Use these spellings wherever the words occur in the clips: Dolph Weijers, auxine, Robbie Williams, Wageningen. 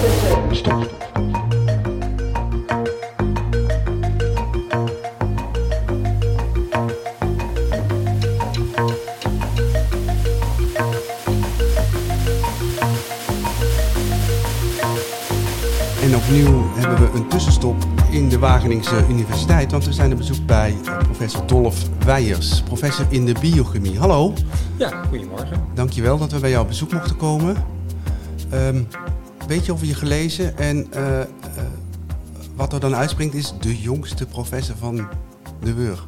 En opnieuw hebben we een tussenstop in de Wageningse Universiteit, want we zijn op bezoek bij professor Dolph Weijers, professor in de biochemie. Hallo. Ja, goedemorgen. Dankjewel dat we bij jou op bezoek mochten komen. Beetje over je gelezen en wat er dan uitspringt is de jongste professor van de WUR.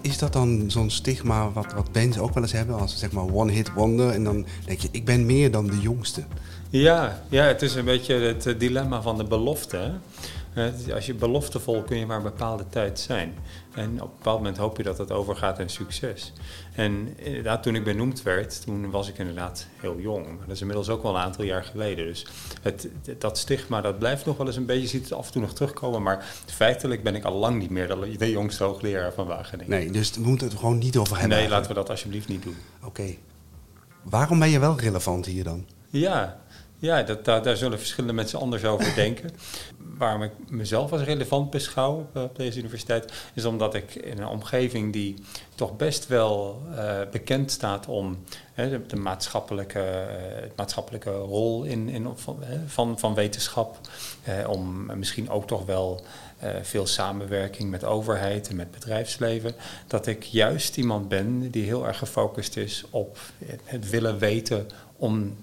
Is dat dan zo'n stigma wat bands ook wel eens hebben als zeg maar one hit wonder en dan denk je ik ben meer dan de jongste? Ja, het is een beetje het dilemma van de belofte. Hè? Als je beloftevol kun je maar een bepaalde tijd zijn. En op een bepaald moment hoop je dat dat overgaat in succes. En inderdaad, toen ik benoemd werd, toen was ik inderdaad heel jong. Maar dat is inmiddels ook wel een aantal jaar geleden. Dus dat stigma, dat blijft nog wel eens een beetje, je ziet het af en toe nog terugkomen. Maar feitelijk ben ik al lang niet meer de jongste hoogleraar van Wageningen. Nee, dus we moeten het gewoon niet over hebben. Nee, laten we dat alsjeblieft niet doen. Oké. Waarom ben je wel relevant hier dan? Ja, daar zullen verschillende mensen anders over denken. Waarom ik mezelf als relevant beschouw op deze universiteit, is omdat ik in een omgeving die toch best wel bekend staat om de maatschappelijke rol van wetenschap. Om misschien ook toch wel veel samenwerking met overheid en met bedrijfsleven. Dat ik juist iemand ben die heel erg gefocust is op het willen weten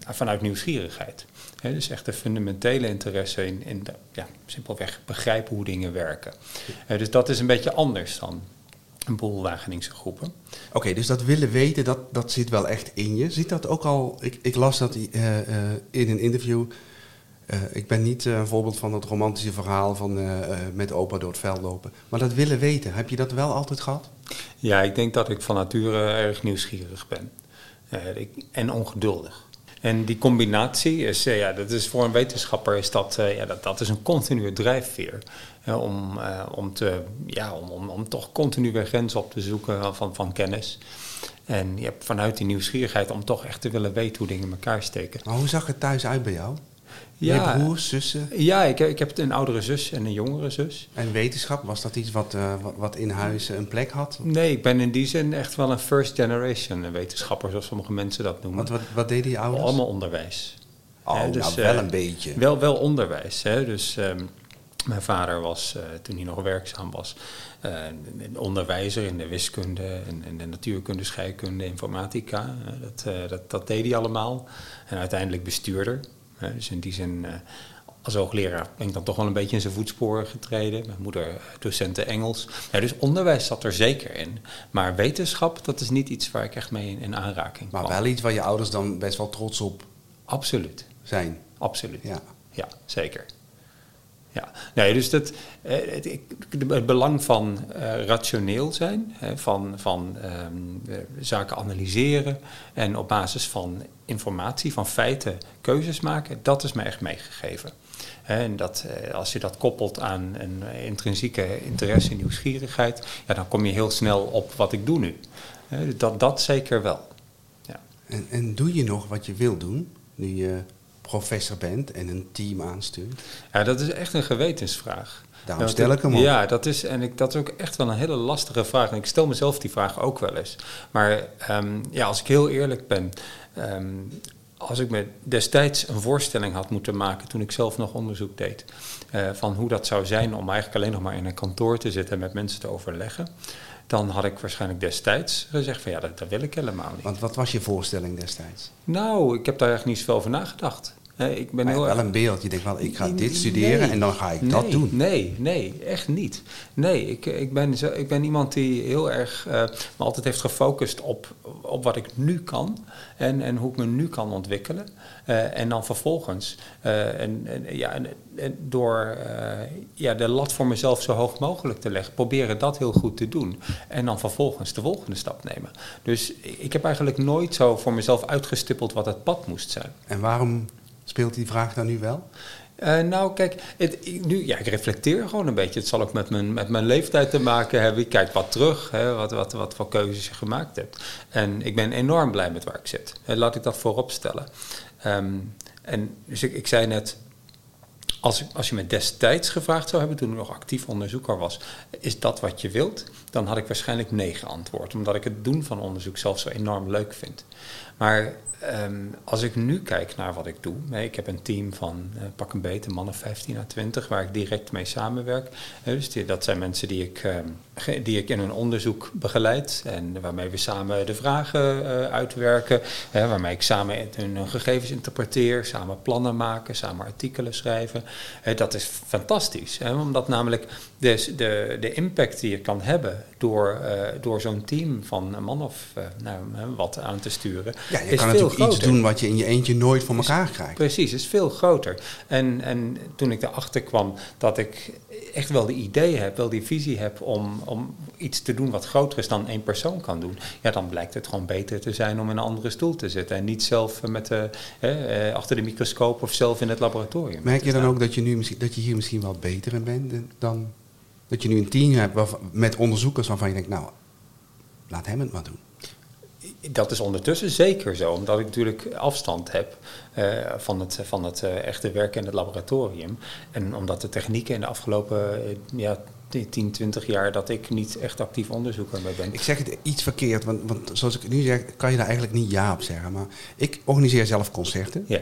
vanuit nieuwsgierigheid. He, dus echt de fundamentele interesse in simpelweg begrijpen hoe dingen werken. Dus dat is een beetje anders dan een boel Wageningse groepen. Oké, dus dat willen weten, dat zit wel echt in je. Zit dat ook al? Ik las dat in een interview. Ik ben niet een voorbeeld van dat romantische verhaal van met opa door het veld lopen. Maar dat willen weten, heb je dat wel altijd gehad? Ja, ik denk dat ik van nature erg nieuwsgierig ben. En ongeduldig. En die combinatie is voor een wetenschapper dat is een continue drijfveer. Om toch continu weer grenzen op te zoeken van kennis. En je hebt vanuit die nieuwsgierigheid om toch echt te willen weten hoe dingen in elkaar steken. Maar hoe zag het thuis uit bij jou? Ja, je broers, zussen? Ja, ik heb een oudere zus en een jongere zus. En wetenschap, was dat iets wat in huis een plek had? Nee, ik ben in die zin echt wel een first generation wetenschapper, zoals sommige mensen dat noemen. Want wat deden je ouders? Allemaal onderwijs. Wel een beetje. Wel onderwijs, hè? Dus mijn vader was, toen hij nog werkzaam was, een onderwijzer in de wiskunde en de natuurkunde, scheikunde, informatica. Dat deed hij allemaal. En uiteindelijk bestuurder. Dus in die zin, als hoogleraar ben ik dan toch wel een beetje in zijn voetsporen getreden. Mijn moeder docenten Engels. Ja, dus onderwijs zat er zeker in. Maar wetenschap, dat is niet iets waar ik echt mee in aanraking kwam. Maar wel iets waar je ouders dan best wel trots op Absoluut. Zijn. Absoluut, ja zeker. Ja, nee, dus het belang van rationeel zijn, zaken analyseren en op basis van informatie, van feiten, keuzes maken, dat is mij echt meegegeven. En dat, als je dat koppelt aan een intrinsieke interesse en nieuwsgierigheid, ja, dan kom je heel snel op wat ik doe nu. Dat zeker wel. Ja. En doe je nog wat je wil doen, nu je professor bent en een team aanstuurt? Ja, dat is echt een gewetensvraag. Daarom stel ik hem op. Ja, dat is ook echt wel een hele lastige vraag. En ik stel mezelf die vraag ook wel eens. Maar als ik heel eerlijk ben, als ik me destijds een voorstelling had moeten maken toen ik zelf nog onderzoek deed, van hoe dat zou zijn om eigenlijk alleen nog maar in een kantoor te zitten en met mensen te overleggen, dan had ik waarschijnlijk destijds gezegd van ja, dat wil ik helemaal niet. Want wat was je voorstelling destijds? Nou, ik heb daar echt niet zoveel over nagedacht. Ik ben heel wel een beeld. Je denkt wel, ik ga dit studeren en dan ga ik dat doen. Nee, echt niet. Nee, ik ben iemand die heel erg me altijd heeft gefocust op wat ik nu kan en hoe ik me nu kan ontwikkelen. En dan vervolgens door de lat voor mezelf zo hoog mogelijk te leggen, proberen dat heel goed te doen. En dan vervolgens de volgende stap nemen. Dus ik heb eigenlijk nooit zo voor mezelf uitgestippeld wat het pad moest zijn. En waarom speelt die vraag dan nu wel? Ik reflecteer gewoon een beetje. Het zal ook met mijn leeftijd te maken hebben. Ik kijk wat terug, wat voor keuzes je gemaakt hebt. En ik ben enorm blij met waar ik zit. Laat ik dat voorop stellen. En dus ik zei net, als je me destijds gevraagd zou hebben, toen ik nog actief onderzoeker was, is dat wat je wilt? Dan had ik waarschijnlijk nee geantwoord, omdat ik het doen van onderzoek zelf zo enorm leuk vind. Maar als ik nu kijk naar wat ik doe, ik heb een team van pak een beet, een man of 15 à 20... waar ik direct mee samenwerk. Dus dat zijn mensen die ik in een onderzoek begeleid en waarmee we samen de vragen uitwerken, waarmee ik samen hun gegevens interpreteer, samen plannen maken, samen artikelen schrijven. Dat is fantastisch, omdat namelijk de impact die je kan hebben door zo'n team van een man of wat aan te sturen, ja, je is kan veel natuurlijk groter. Iets doen wat je in je eentje nooit voor elkaar krijgt. Precies, is veel groter. En toen ik erachter kwam dat ik echt wel de idee heb, wel die visie heb om iets te doen wat groter is dan één persoon kan doen, ja, dan blijkt het gewoon beter te zijn om in een andere stoel te zitten en niet zelf achter de microscoop of zelf in het laboratorium. Merk je dan ook dat je hier misschien wel beter in bent dan dat je nu een team hebt met onderzoekers waarvan je denkt, nou, laat hem het maar doen? Dat is ondertussen zeker zo, omdat ik natuurlijk afstand heb van het echte werken in het laboratorium. En omdat de technieken in de afgelopen 10, 20 jaar dat ik niet echt actief onderzoeker mee ben. Ik zeg het iets verkeerd, want zoals ik nu zeg, kan je daar eigenlijk niet ja op zeggen. Maar ik organiseer zelf concerten. Ja.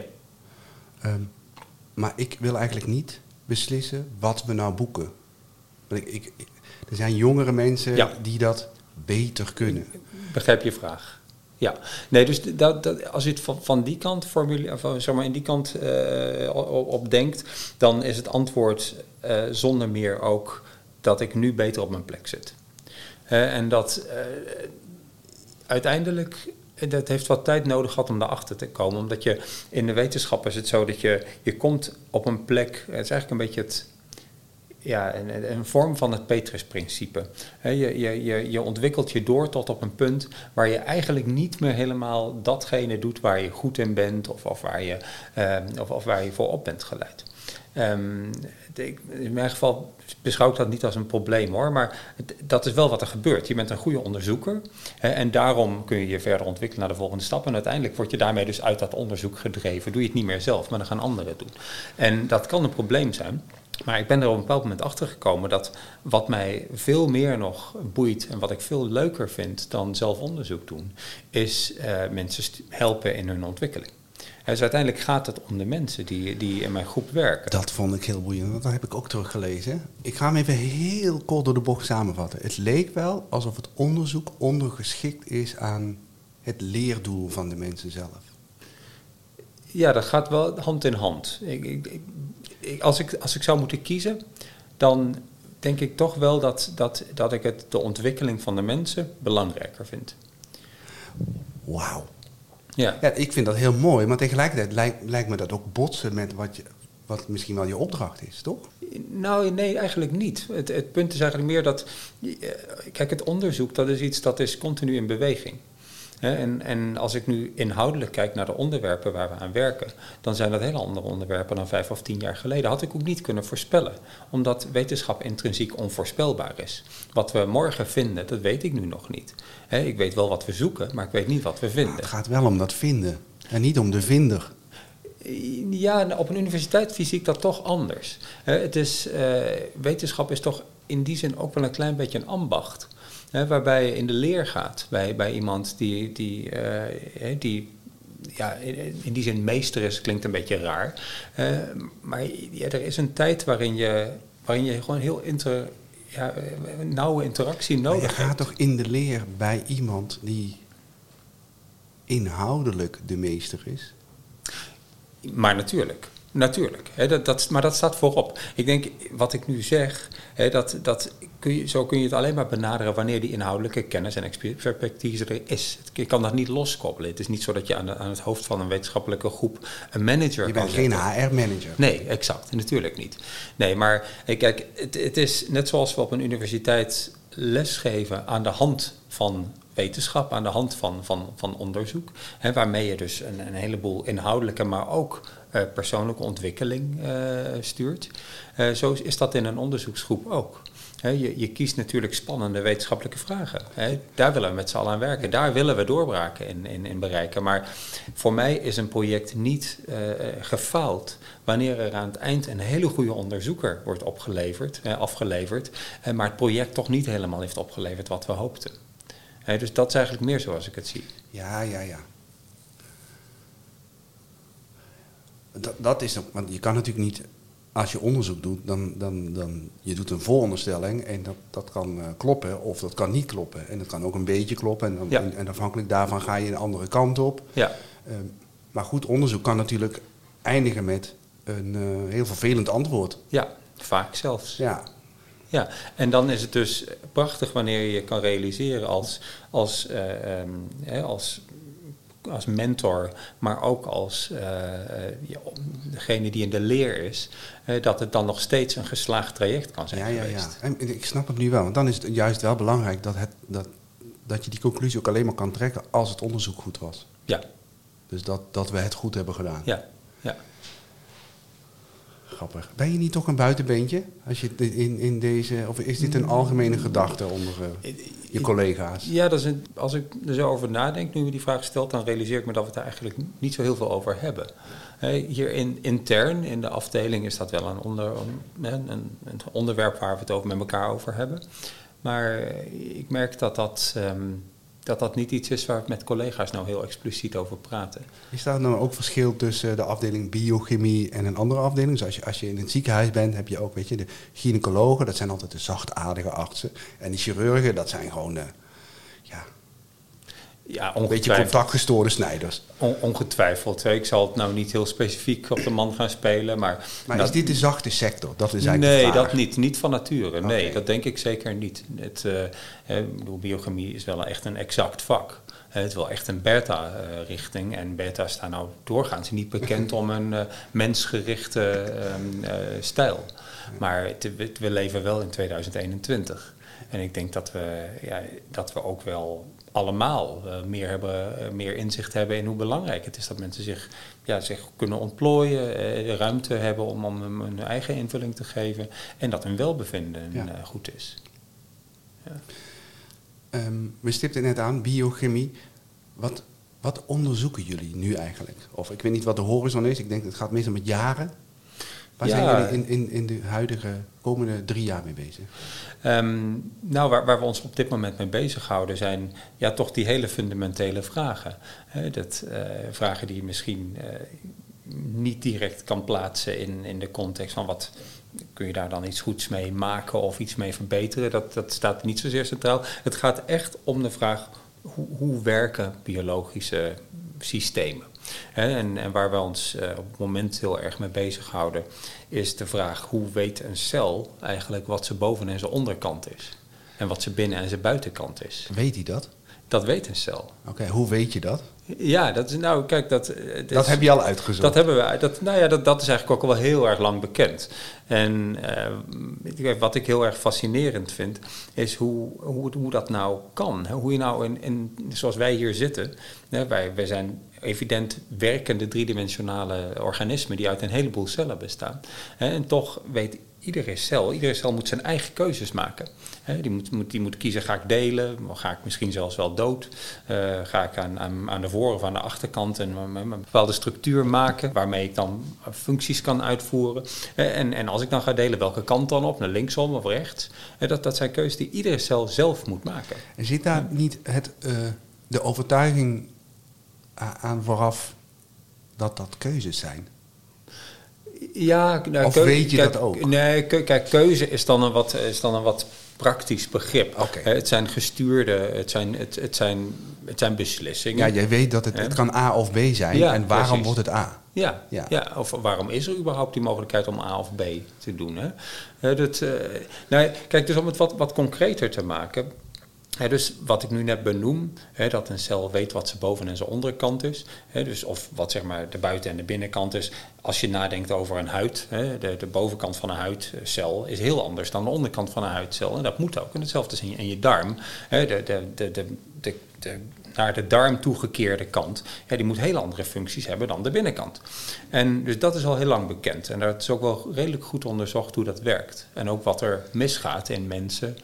Maar ik wil eigenlijk niet beslissen wat we nou boeken. Want er zijn jongere mensen die dat beter kunnen. Begrijp je vraag? Ja, nee, dus als je het van die kant op denkt, dan is het antwoord zonder meer ook dat ik nu beter op mijn plek zit. En dat uiteindelijk, dat heeft wat tijd nodig gehad om daarachter te komen. Omdat je in de wetenschap is het zo dat je komt op een plek, het is eigenlijk een beetje het... Ja, een vorm van het Petrus-principe. Je ontwikkelt je door tot op een punt waar je eigenlijk niet meer helemaal datgene doet waar je goed in bent of waar je voor op bent geleid. In mijn geval beschouw ik dat niet als een probleem hoor, maar dat is wel wat er gebeurt. Je bent een goede onderzoeker en daarom kun je je verder ontwikkelen naar de volgende stap. En uiteindelijk word je daarmee dus uit dat onderzoek gedreven. Doe je het niet meer zelf, maar dan gaan anderen het doen. En dat kan een probleem zijn. Maar ik ben er op een bepaald moment achter gekomen dat wat mij veel meer nog boeit en wat ik veel leuker vind dan zelf onderzoek doen, is mensen helpen in hun ontwikkeling. Dus uiteindelijk gaat het om de mensen die in mijn groep werken. Dat vond ik heel boeiend, want dat heb ik ook teruggelezen. Ik ga hem even heel kort door de bocht samenvatten. Het leek wel alsof het onderzoek ondergeschikt is aan het leerdoel van de mensen zelf. Ja, dat gaat wel hand in hand. Als ik zou moeten kiezen, dan denk ik toch wel dat ik de ontwikkeling van de mensen belangrijker vind. Wauw. Ja, ik vind dat heel mooi, maar tegelijkertijd lijkt me dat ook botsen met wat misschien wel je opdracht is, toch? Nou, nee, eigenlijk niet. Het punt is eigenlijk meer dat... Kijk, het onderzoek, dat is iets dat is continu in beweging. En als ik nu inhoudelijk kijk naar de onderwerpen waar we aan werken, dan zijn dat hele andere onderwerpen dan 5 of 10 jaar geleden. Had ik ook niet kunnen voorspellen, omdat wetenschap intrinsiek onvoorspelbaar is. Wat we morgen vinden, dat weet ik nu nog niet. Ik weet wel wat we zoeken, maar ik weet niet wat we vinden. Maar het gaat wel om dat vinden en niet om de vinder. Ja, op een universiteit zie ik dat toch anders. Wetenschap is toch in die zin ook wel een klein beetje een ambacht. Waarbij je in de leer gaat bij iemand die in die zin meester is, klinkt een beetje raar. Maar er is een tijd waarin je gewoon heel nauwe interactie nodig hebt. Je gaat toch in de leer bij iemand die inhoudelijk de meester is? Maar natuurlijk. Natuurlijk, maar dat staat voorop. Ik denk, wat ik nu zeg, zo kun je het alleen maar benaderen wanneer die inhoudelijke kennis en expertise er is. Je kan dat niet loskoppelen. Het is niet zo dat je aan het hoofd van een wetenschappelijke groep een manager kan zetten. Je bent geen HR-manager. Nee, exact. Natuurlijk niet. Nee, maar kijk, het is net zoals we op een universiteit lesgeven aan de hand van wetenschap, aan de hand van onderzoek. Hè, waarmee je dus een heleboel inhoudelijke, maar ook persoonlijke ontwikkeling stuurt. Zo is dat in een onderzoeksgroep ook. Je kiest natuurlijk spannende wetenschappelijke vragen. Daar willen we met z'n allen aan werken. Daar willen we doorbraken in bereiken. Maar voor mij is een project niet gefaald wanneer er aan het eind een hele goede onderzoeker wordt afgeleverd... maar het project toch niet helemaal heeft opgeleverd wat we hoopten. Dus dat is eigenlijk meer zoals ik het zie. Ja. Dat is ook, want je kan natuurlijk niet... Als je onderzoek doet, dan je doet een vooronderstelling en dat kan kloppen of dat kan niet kloppen. En dat kan ook een beetje kloppen en afhankelijk daarvan ga je een andere kant op. Ja. Maar goed, onderzoek kan natuurlijk eindigen met een heel vervelend antwoord. Ja, vaak zelfs. Ja, en dan is het dus prachtig wanneer je kan realiseren als mentor, maar ook als degene die in de leer is, dat het dan nog steeds een geslaagd traject kan zijn geweest. Ja. En ik snap het nu wel, want dan is het juist wel belangrijk dat je die conclusie ook alleen maar kan trekken als het onderzoek goed was. Ja. Dus dat we het goed hebben gedaan. Ja. Grappig. Ben je niet toch een buitenbeentje? Als je in deze, of is dit een algemene gedachte onder je collega's? Ja, dat is als ik er zo over nadenk, nu je die vraag stelt, dan realiseer ik me dat we het daar eigenlijk niet zo heel veel over hebben. Hier intern, in de afdeling, is dat wel een onderwerp waar we het over met elkaar over hebben. Maar ik merk dat niet iets is waar we met collega's nou heel expliciet over praten. Is daar dan ook verschil tussen de afdeling biochemie en een andere afdeling? Dus als je in het ziekenhuis bent, heb je ook, weet je, de gynaecologen, dat zijn altijd de zachtaardige artsen. En de chirurgen, dat zijn gewoon een beetje contactgestoorde snijders. Ongetwijfeld. Ik zal het nou niet heel specifiek op de man gaan spelen. Maar is dit de zachte sector? Dat is eigenlijk de vraag. Nee, dat niet. Niet van nature. Nee, okay. Dat denk ik zeker niet. Biochemie is wel echt een exact vak. Het is wel echt een beta-richting. En beta's staan nou doorgaans niet bekend om een mensgerichte stijl. Maar we leven wel in 2021. En ik denk dat we ook wel allemaal meer inzicht hebben in hoe belangrijk het is dat mensen zich kunnen ontplooien, ruimte hebben om hun eigen invulling te geven en dat hun welbevinden goed is. Ja. We stipten net aan, biochemie. Wat onderzoeken jullie nu eigenlijk? Of ik weet niet wat de horizon is, ik denk het gaat meestal met jaren. Waar zijn jullie in de huidige komende 3 jaar mee bezig? Waar we ons op dit moment mee bezighouden zijn toch die hele fundamentele vragen. Vragen die je misschien niet direct kan plaatsen in de context van wat kun je daar dan iets goeds mee maken of iets mee verbeteren. Dat staat niet zozeer centraal. Het gaat echt om de vraag hoe werken biologische systemen? En waar we ons op het moment heel erg mee bezighouden is de vraag hoe weet een cel eigenlijk wat zijn boven- en zijn onderkant is. En wat zijn binnen- en zijn buitenkant is. Weet hij dat? Dat weet een cel. Oké, hoe weet je dat? Ja, dat is dat heb je al uitgezocht. Dat hebben we. Dat is eigenlijk ook al wel heel erg lang bekend. En wat ik heel erg fascinerend vind, is hoe dat nou kan. Hoe je nou zoals wij hier zitten, wij zijn evident werkende driedimensionale organismen die uit een heleboel cellen bestaan. En toch weet iedere cel moet zijn eigen keuzes maken. Die moet kiezen, ga ik delen, ga ik misschien zelfs wel dood? Ga ik aan de voor- of aan de achterkant een bepaalde structuur maken waarmee ik dan functies kan uitvoeren? En als ik dan ga delen, welke kant dan op? Naar linksom of rechts? Dat zijn keuzes die iedere cel zelf moet maken. En zit daar niet de overtuiging aan vooraf dat keuzes zijn? Ja, of weet je dat ook? Nee, keuze is dan een wat praktisch begrip. Okay. Het zijn gestuurde, het zijn beslissingen. Ja, jij weet dat het kan A of B zijn. Ja, en waarom precies. Wordt het A? Ja, of waarom is er überhaupt die mogelijkheid om A of B te doen? Hè? Dus om het wat concreter te maken. Dus wat ik nu net benoem, dat een cel weet wat zijn boven- en zijn onderkant is. Dus of wat zeg maar de buiten- en de binnenkant is. Als je nadenkt over een huid, de bovenkant van een huidcel is heel anders dan de onderkant van een huidcel. En dat moet ook. En hetzelfde is in je darm. De naar de darm toegekeerde kant, ja, die moet hele andere functies hebben dan de binnenkant. En dus dat is al heel lang bekend. En dat is ook wel redelijk goed onderzocht hoe dat werkt. En ook wat er misgaat in mensen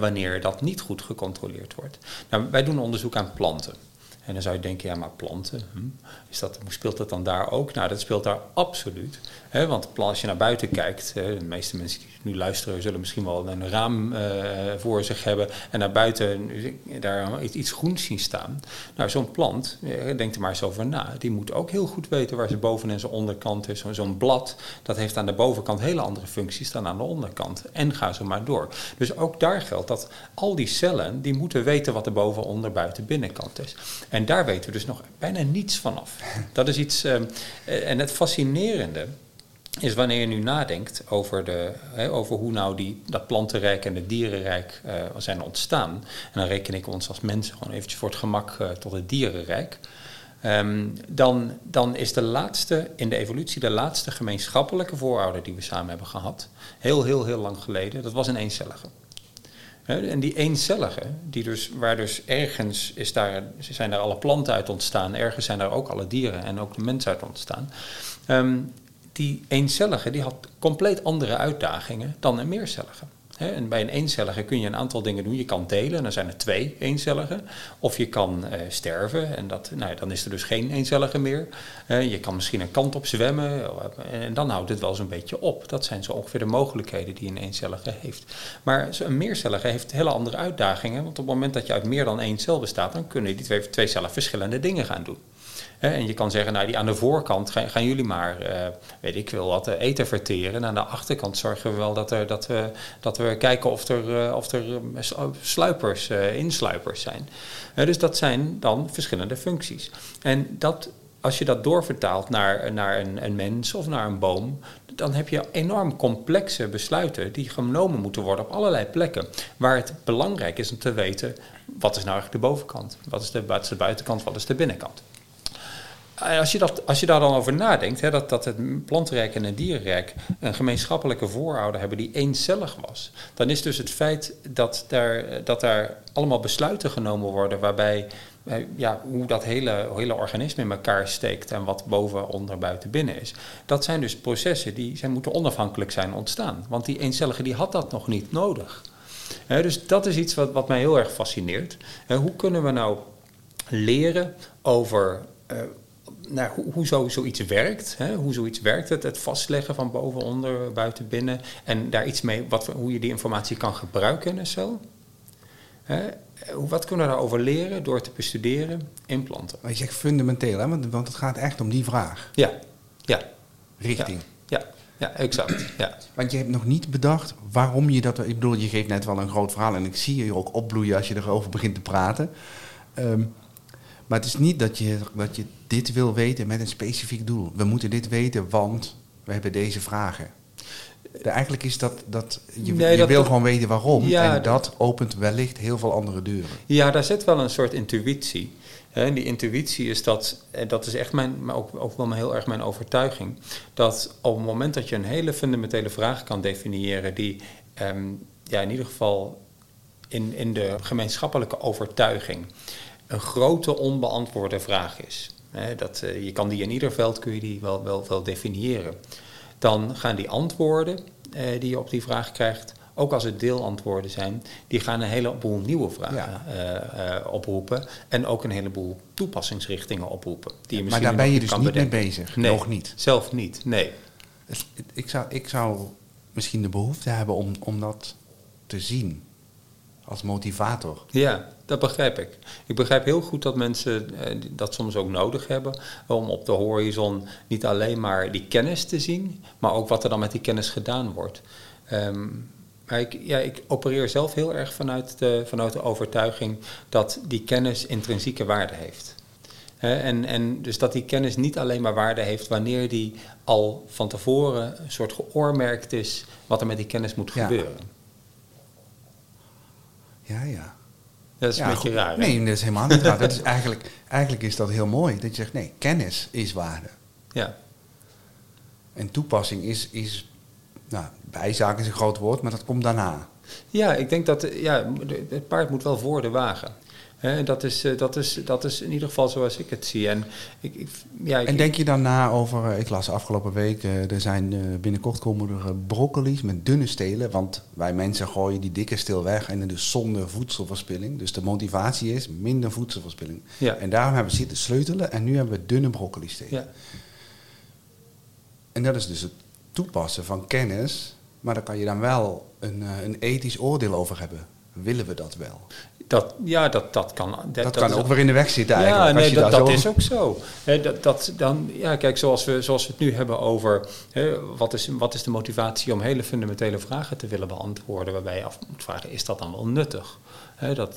wanneer dat niet goed gecontroleerd wordt. Nou, wij doen onderzoek aan planten. En dan zou je denken, ja, maar planten, speelt dat dan daar ook? Nou, dat speelt daar absoluut. Hè? Want als je naar buiten kijkt, de meeste mensen die nu luisteren zullen misschien wel een raam voor zich hebben en naar buiten daar iets groens zien staan. Nou, zo'n plant, denk er maar eens over na, die moet ook heel goed weten waar zijn boven- en zijn onderkant is. Zo'n blad, dat heeft aan de bovenkant hele andere functies dan aan de onderkant. En ga zo maar door. Dus ook daar geldt dat al die cellen, die moeten weten wat de boven-, onder-, buiten-, binnenkant is. En daar weten we dus nog bijna niets vanaf. Dat is iets. En het fascinerende is wanneer je nu nadenkt over hoe nou dat plantenrijk en het dierenrijk zijn ontstaan. En dan reken ik ons als mensen gewoon eventjes voor het gemak tot het dierenrijk. Dan is in de evolutie de laatste gemeenschappelijke voorouder die we samen hebben gehad. Heel, heel, heel lang geleden. Dat was een eencellige. En die eencellige, zijn daar alle planten uit ontstaan, ergens zijn daar ook alle dieren en ook de mens uit ontstaan. Die eencellige die had compleet andere uitdagingen dan een meercellige. En bij een eencellige kun je een aantal dingen doen. Je kan delen, en dan zijn er 2 eencelligen. Of je kan sterven, en dan is er dus geen eencellige meer. Je kan misschien een kant op zwemmen, en dan houdt het wel zo'n beetje op. Dat zijn zo ongeveer de mogelijkheden die een eencellige heeft. Maar een meercellige heeft hele andere uitdagingen. Want op het moment dat je uit meer dan 1 cel bestaat, dan kunnen die 2 cellen verschillende dingen gaan doen. En je kan zeggen, nou, die aan de voorkant gaan jullie maar, eten verteren. En aan de achterkant zorgen we wel dat we kijken of er sluipers, insluipers zijn. Dus dat zijn dan verschillende functies. En dat, als je dat doorvertaalt naar een mens of naar een boom, dan heb je enorm complexe besluiten die genomen moeten worden op allerlei plekken. Waar het belangrijk is om te weten, wat is nou eigenlijk de bovenkant? Wat is de buitenkant? Wat is de binnenkant? Als je daar dan over nadenkt, dat het plantenrijk en het dierenrijk een gemeenschappelijke voorouder hebben die eencellig was, dan is dus het feit dat daar allemaal besluiten genomen worden waarbij hoe dat hele organisme in elkaar steekt en wat boven, onder, buiten, binnen is. Dat zijn dus processen die moeten onafhankelijk zijn ontstaan. Want die eencellige die had dat nog niet nodig. Dus dat is iets wat mij heel erg fascineert. Hoe kunnen we nou leren over hoe zoiets werkt, hoe zoiets werkt, het vastleggen van boven, onder, buiten, binnen en daar iets mee, hoe je die informatie kan gebruiken in een cel. Wat kunnen we daarover leren door te bestuderen in planten? Je zegt fundamenteel, hè? Want het gaat echt om die vraag. Ja. Richting. Ja, exact. Ja. Want je hebt nog niet bedacht waarom je dat... Ik bedoel, je geeft net wel een groot verhaal en ik zie je ook opbloeien als je erover begint te praten. Maar het is niet dat je dit wil weten met een specifiek doel. We moeten dit weten, want we hebben deze vragen. Eigenlijk is dat je wil gewoon weten waarom. Ja, en dat opent wellicht heel veel andere deuren. Ja, daar zit wel een soort intuïtie. En die intuïtie is dat is echt ook wel heel erg mijn overtuiging. Dat op het moment dat je een hele fundamentele vraag kan definiëren, die in ieder geval in de gemeenschappelijke overtuiging een grote onbeantwoorde vraag is. Je kan die in ieder veld wel definiëren. Dan gaan die antwoorden die je op die vraag krijgt, ook als het deelantwoorden zijn, die gaan een heleboel nieuwe vragen oproepen. En ook een heleboel toepassingsrichtingen oproepen. Maar daar ben je dus niet mee bezig? Nee, nog niet? Zelf niet, nee. Dus ik zou misschien de behoefte hebben om dat te zien als motivator. Ja, dat begrijp ik. Ik begrijp heel goed dat mensen dat soms ook nodig hebben om op de horizon niet alleen maar die kennis te zien, maar ook wat er dan met die kennis gedaan wordt. Maar ik opereer zelf heel erg vanuit de overtuiging dat die kennis intrinsieke waarde heeft. En dus dat die kennis niet alleen maar waarde heeft wanneer die al van tevoren een soort geoormerkt is wat er met die kennis moet gebeuren. Ja. Dat is een beetje raar. Hè? Nee, dat is helemaal niet raar. Dat is eigenlijk is dat heel mooi. Dat je zegt, nee, kennis is waarde. Ja. En toepassing is Nou, bijzaak is een groot woord, maar dat komt daarna. Ja, ik denk dat het paard moet wel voor de wagen. Dat is in ieder geval zoals ik het zie. En denk je dan na over, ik las afgelopen week, er zijn binnenkort komen er broccoli's met dunne stelen. Want wij mensen gooien die dikke steel weg en dus zonder voedselverspilling. Dus de motivatie is minder voedselverspilling. Ja. En daarom hebben we zitten sleutelen en nu hebben we dunne broccoli stelen. Ja. En dat is dus het toepassen van kennis. Maar daar kan je dan wel een ethisch oordeel over hebben. Willen we dat wel? Dat kan. Dat kan ook weer in de weg zitten eigenlijk. Ja, nee, dat is ook zo. Kijk, zoals we het nu hebben over wat is de motivatie om hele fundamentele vragen te willen beantwoorden, waarbij je af moet vragen, is dat dan wel nuttig?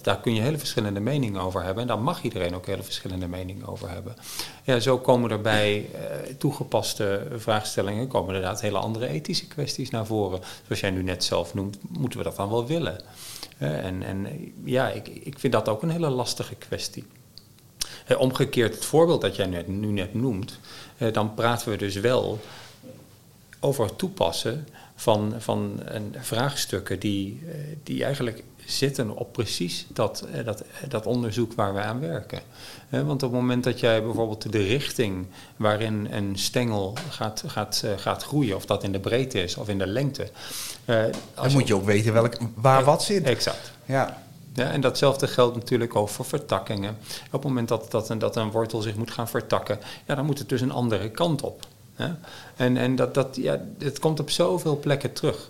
Daar kun je hele verschillende meningen over hebben. En daar mag iedereen ook hele verschillende meningen over hebben. Ja, zo komen er bij toegepaste vraagstellingen komen inderdaad hele andere ethische kwesties naar voren. Zoals jij nu net zelf noemt, moeten we dat dan wel willen? Ik vind dat ook een hele lastige kwestie. Omgekeerd het voorbeeld dat jij nu net noemt, dan praten we dus wel over het toepassen van vraagstukken die eigenlijk zitten op precies dat onderzoek waar we aan werken. Want op het moment dat jij bijvoorbeeld de richting waarin een stengel gaat groeien, of dat in de breedte is of in de lengte. Dan moet je ook weten waar wat zit. Exact. Ja. Ja, en datzelfde geldt natuurlijk ook voor vertakkingen. Op het moment dat een wortel zich moet gaan vertakken, ja, dan moet het dus een andere kant op. Ja? En het komt op zoveel plekken terug.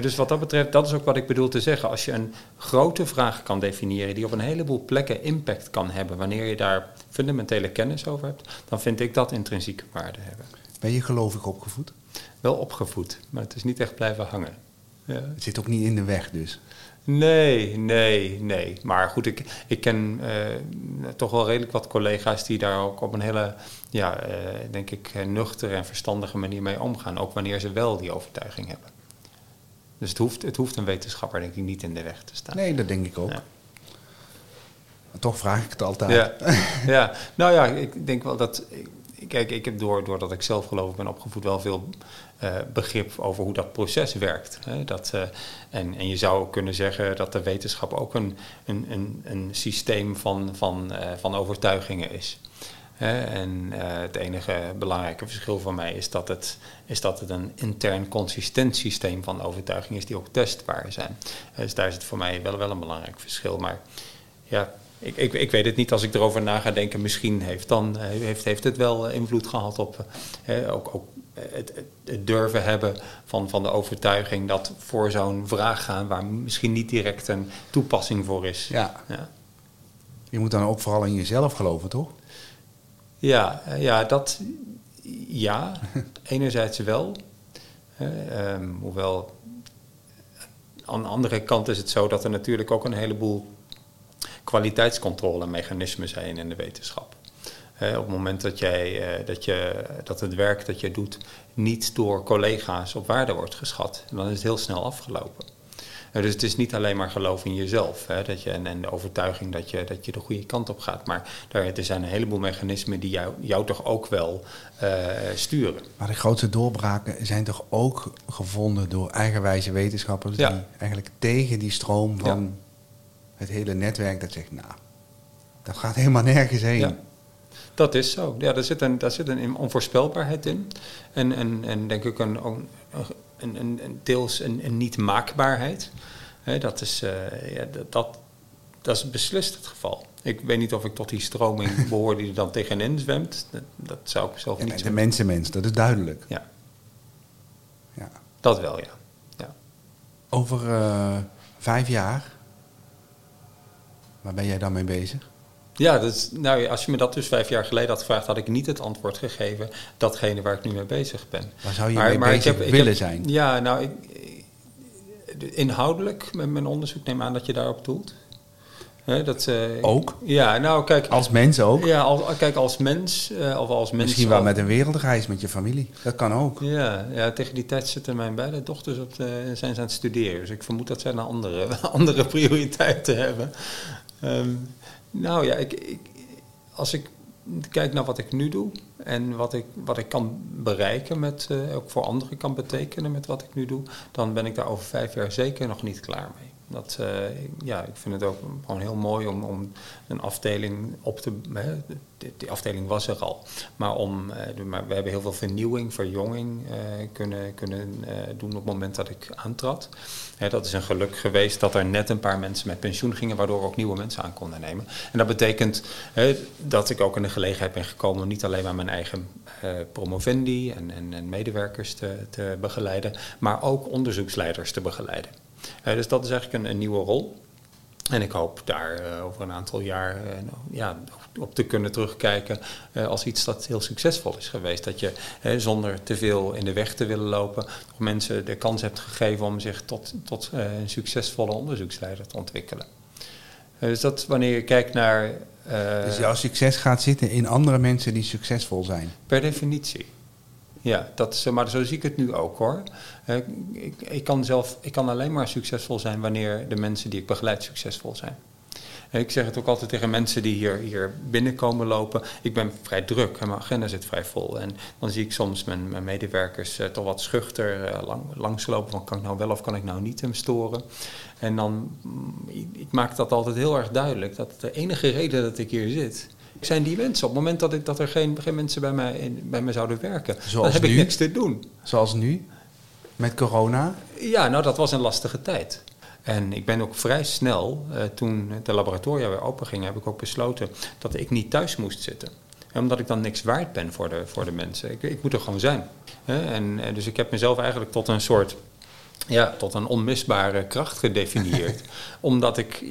Dus wat dat betreft, dat is ook wat ik bedoel te zeggen. Als je een grote vraag kan definiëren die op een heleboel plekken impact kan hebben, wanneer je daar fundamentele kennis over hebt, dan vind ik dat intrinsieke waarde hebben. Ben je gelovig opgevoed? Wel opgevoed, maar het is niet echt blijven hangen. Ja. Het zit ook niet in de weg dus? Nee. Maar goed, ik ken toch wel redelijk wat collega's die daar ook op een hele, denk ik, nuchtere en verstandige manier mee omgaan. Ook wanneer ze wel die overtuiging hebben. Dus het hoeft een wetenschapper, denk ik, niet in de weg te staan. Nee, dat denk ik ook. Ja. Maar toch vraag ik het altijd. Ja. Nou ja, ik denk wel dat... Kijk, ik heb doordat ik zelf geloof ik ben opgevoed wel veel begrip over hoe dat proces werkt. Hè? En je zou kunnen zeggen dat de wetenschap ook een systeem van overtuigingen is. Het enige belangrijke verschil voor mij is dat het een intern consistent systeem van overtuigingen is die ook testbaar zijn. Dus daar zit voor mij wel een belangrijk verschil. Maar ja, ik weet het niet. Als ik erover na ga denken, misschien heeft het wel invloed gehad op ook het durven hebben van de overtuiging dat voor zo'n vraag gaan waar misschien niet direct een toepassing voor is. Ja. Je moet dan ook vooral in jezelf geloven, toch? Ja, enerzijds wel. Hoewel, aan de andere kant is het zo dat er natuurlijk ook een heleboel kwaliteitscontrolemechanismen zijn in de wetenschap. Op het moment dat het werk dat je doet niet door collega's op waarde wordt geschat, dan is het heel snel afgelopen. Dus het is niet alleen maar geloof in jezelf. En de overtuiging dat je de goede kant op gaat. Maar er zijn een heleboel mechanismen die jou toch ook wel sturen. Maar de grootste doorbraken zijn toch ook gevonden door eigenwijze wetenschappers. Ja. Die eigenlijk tegen die stroom van het hele netwerk dat zegt, nou, dat gaat helemaal nergens heen. Ja. Dat is zo. Ja, daar zit een onvoorspelbaarheid in. En denk ik deels een niet-maakbaarheid. Dat is beslist het geval. Ik weet niet of ik tot die stroming behoor die er dan tegenin zwemt. Dat zou ik zelf niet zeggen. De mensenmens, dat is duidelijk. Ja. Dat wel, ja. Over 5 jaar, waar ben jij dan mee bezig? Ja, als je me dat dus 5 jaar geleden had gevraagd, had ik niet het antwoord gegeven. Datgene waar ik nu mee bezig ben. Waar zou je mee bezig willen zijn? Ja, nou, inhoudelijk met mijn onderzoek, neem aan dat je daarop doelt. Ook? Ja, nou kijk. Als mens ook? Ja, als mens. Of als mens. Misschien wel met een wereldreis met je familie. Dat kan ook. Ja, tegen die tijd zitten mijn beide dochters zijn ze aan het studeren. Dus ik vermoed dat zij andere prioriteiten hebben. Nou ja, als ik kijk naar wat ik nu doe en wat ik kan bereiken met, ook voor anderen kan betekenen met wat ik nu doe, dan ben ik daar over 5 jaar zeker nog niet klaar mee. Ik vind het ook gewoon heel mooi om een afdeling op te... Die afdeling was er al. Maar we hebben heel veel vernieuwing, verjonging kunnen doen op het moment dat ik aantrad. Dat is een geluk geweest dat er net een paar mensen met pensioen gingen, waardoor ook nieuwe mensen aan konden nemen. En dat betekent dat ik ook in de gelegenheid ben gekomen om niet alleen maar mijn eigen promovendi en medewerkers te begeleiden, maar ook onderzoeksleiders te begeleiden. Dus dat is eigenlijk een nieuwe rol. En ik hoop daar over een aantal jaar op te kunnen terugkijken als iets dat heel succesvol is geweest. Dat je zonder te veel in de weg te willen lopen, mensen de kans hebt gegeven om zich tot een succesvolle onderzoeksleider te ontwikkelen. Dus dat wanneer je kijkt naar... Dus jouw succes gaat zitten in andere mensen die succesvol zijn? Per definitie. Ja, dat is, maar zo zie ik het nu ook hoor. Ik kan alleen maar succesvol zijn wanneer de mensen die ik begeleid succesvol zijn. Ik zeg het ook altijd tegen mensen die hier binnenkomen lopen. Ik ben vrij druk en mijn agenda zit vrij vol. En dan zie ik soms mijn medewerkers toch wat schuchter langslopen. Van, kan ik nou wel of kan ik nou niet hem storen? En dan, ik maak dat altijd heel erg duidelijk. Dat de enige reden dat ik hier zit... zijn die mensen. Op het moment dat er geen mensen bij mij zouden werken, zoals dan heb nu, ik niks te doen. Zoals nu? Met corona? Ja, nou dat was een lastige tijd. En ik ben ook vrij snel, toen de laboratoria weer open gingen, heb ik ook besloten dat ik niet thuis moest zitten. Omdat ik dan niks waard ben voor de mensen. Ik moet er gewoon zijn. En dus ik heb mezelf eigenlijk tot een soort... Ja, tot een onmisbare kracht gedefinieerd. Omdat ik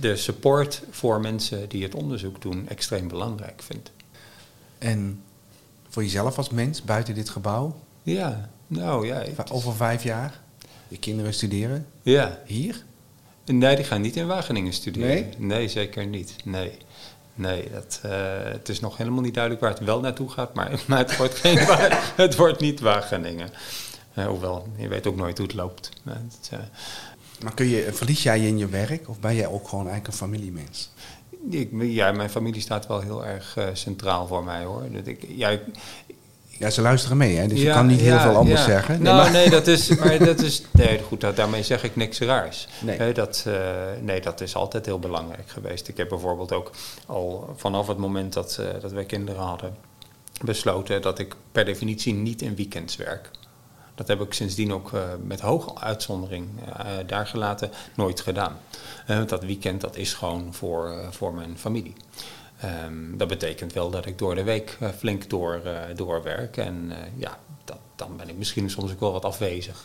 de support voor mensen die het onderzoek doen extreem belangrijk vind. En voor jezelf als mens buiten dit gebouw? Ja, nou ja. Over 5 jaar? Je kinderen studeren? Ja. Hier? Nee, die gaan niet in Wageningen studeren. Nee? Nee, zeker niet. Nee, het is nog helemaal niet duidelijk waar het wel naartoe gaat. Maar het wordt het wordt niet Wageningen. Hoewel, je weet ook nooit hoe het loopt. Maar verlies jij je in je werk of ben jij ook gewoon eigenlijk een familiemens? Mijn familie staat wel heel erg centraal voor mij hoor. Ja, ze luisteren mee, hè? Dus je kan niet heel veel anders zeggen. Daarmee zeg ik niks raars. Dat is altijd heel belangrijk geweest. Ik heb bijvoorbeeld ook al vanaf het moment dat wij kinderen hadden besloten dat ik per definitie niet in weekends werk. Dat heb ik sindsdien ook met hoge uitzondering daar gelaten nooit gedaan. Dat weekend dat is gewoon voor mijn familie. Dat betekent wel dat ik door de week flink doorwerk. Dan ben ik misschien soms ook wel wat afwezig.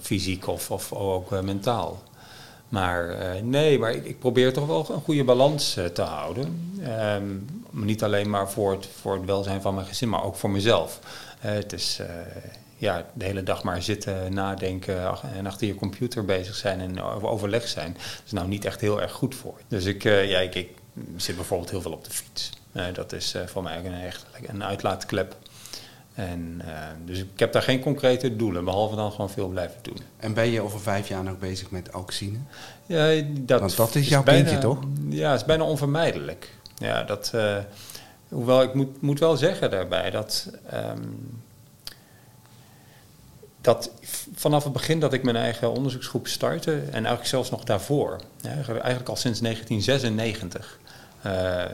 Fysiek of ook mentaal. Maar ik probeer toch wel een goede balans te houden. Niet alleen maar voor het welzijn van mijn gezin, maar ook voor mezelf. Het is... de hele dag maar zitten, nadenken en achter je computer bezig zijn en overleg zijn. Dat is nou niet echt heel erg goed voor je. Dus ik zit bijvoorbeeld heel veel op de fiets. Dat is voor mij echt een uitlaatklep. Dus ik heb daar geen concrete doelen, behalve dan gewoon veel blijven doen. En ben je over 5 jaar nog bezig met auxine? Ja, dat is jouw kindje toch? Ja, het is bijna onvermijdelijk. Ja, dat, hoewel ik moet wel zeggen daarbij dat... Dat vanaf het begin dat ik mijn eigen onderzoeksgroep startte... en eigenlijk zelfs nog daarvoor, eigenlijk al sinds 1996...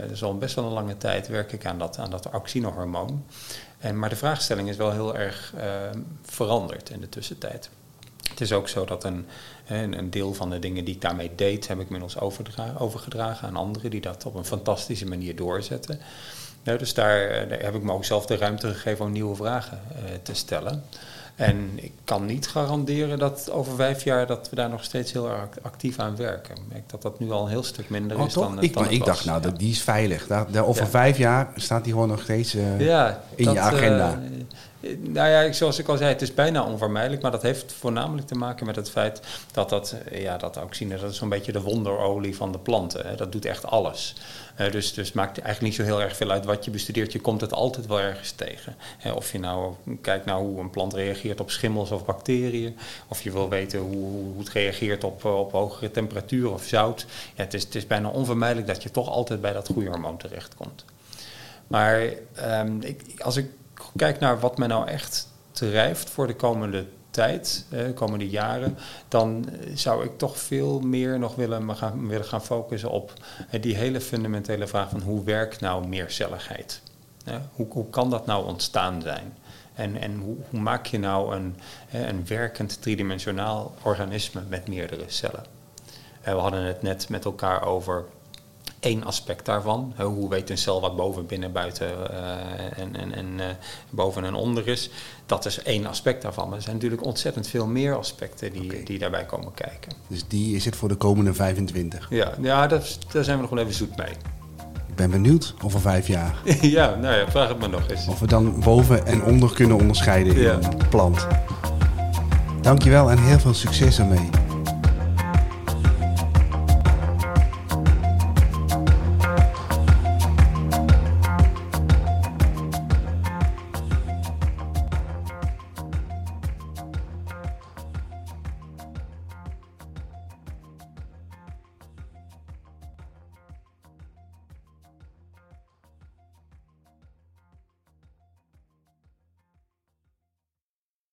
dus al best wel een lange tijd werk ik aan dat auxine-hormoon. Maar de vraagstelling is wel heel erg veranderd in de tussentijd. Het is ook zo dat een deel van de dingen die ik daarmee deed... heb ik inmiddels overgedragen aan anderen die dat op een fantastische manier doorzetten... Nou, dus daar heb ik me ook zelf de ruimte gegeven om nieuwe vragen te stellen. En ik kan niet garanderen dat over 5 jaar dat we daar nog steeds heel erg actief aan werken. Ik denk dat nu al een heel stuk minder is toch? Ik dacht, die is veilig. Over 5 jaar staat die gewoon nog steeds in je agenda. Zoals ik al zei, het is bijna onvermijdelijk. Maar dat heeft voornamelijk te maken met het feit dat auxine, dat is zo'n beetje de wonderolie van de planten. Dat doet echt alles. Dus maakt eigenlijk niet zo heel erg veel uit wat je bestudeert. Je komt het altijd wel ergens tegen. Of je nou kijkt naar hoe een plant reageert op schimmels of bacteriën. Of je wil weten hoe het reageert op hogere temperaturen of zout. Het is bijna onvermijdelijk dat je toch altijd bij dat groeihormoon terechtkomt. Maar als ik kijk naar wat mij nou echt drijft voor de komende tijd, de komende jaren, dan zou ik toch veel meer nog willen gaan focussen op die hele fundamentele vraag van hoe werkt nou meercelligheid? Hoe kan dat nou ontstaan zijn? En hoe maak je nou een werkend driedimensionaal organisme met meerdere cellen? We hadden het net met elkaar over één aspect daarvan. Hoe weet een cel wat boven, binnen, buiten en boven en onder is? Dat is één aspect daarvan. Maar er zijn natuurlijk ontzettend veel meer aspecten die daarbij komen kijken. Dus die is het voor de komende 25? Ja, daar zijn we nog wel even zoet mee. Ik ben benieuwd over 5 jaar. Ja, nou ja, vraag het maar nog eens. Of we dan boven en onder kunnen onderscheiden in een plant. Dankjewel en heel veel succes ermee.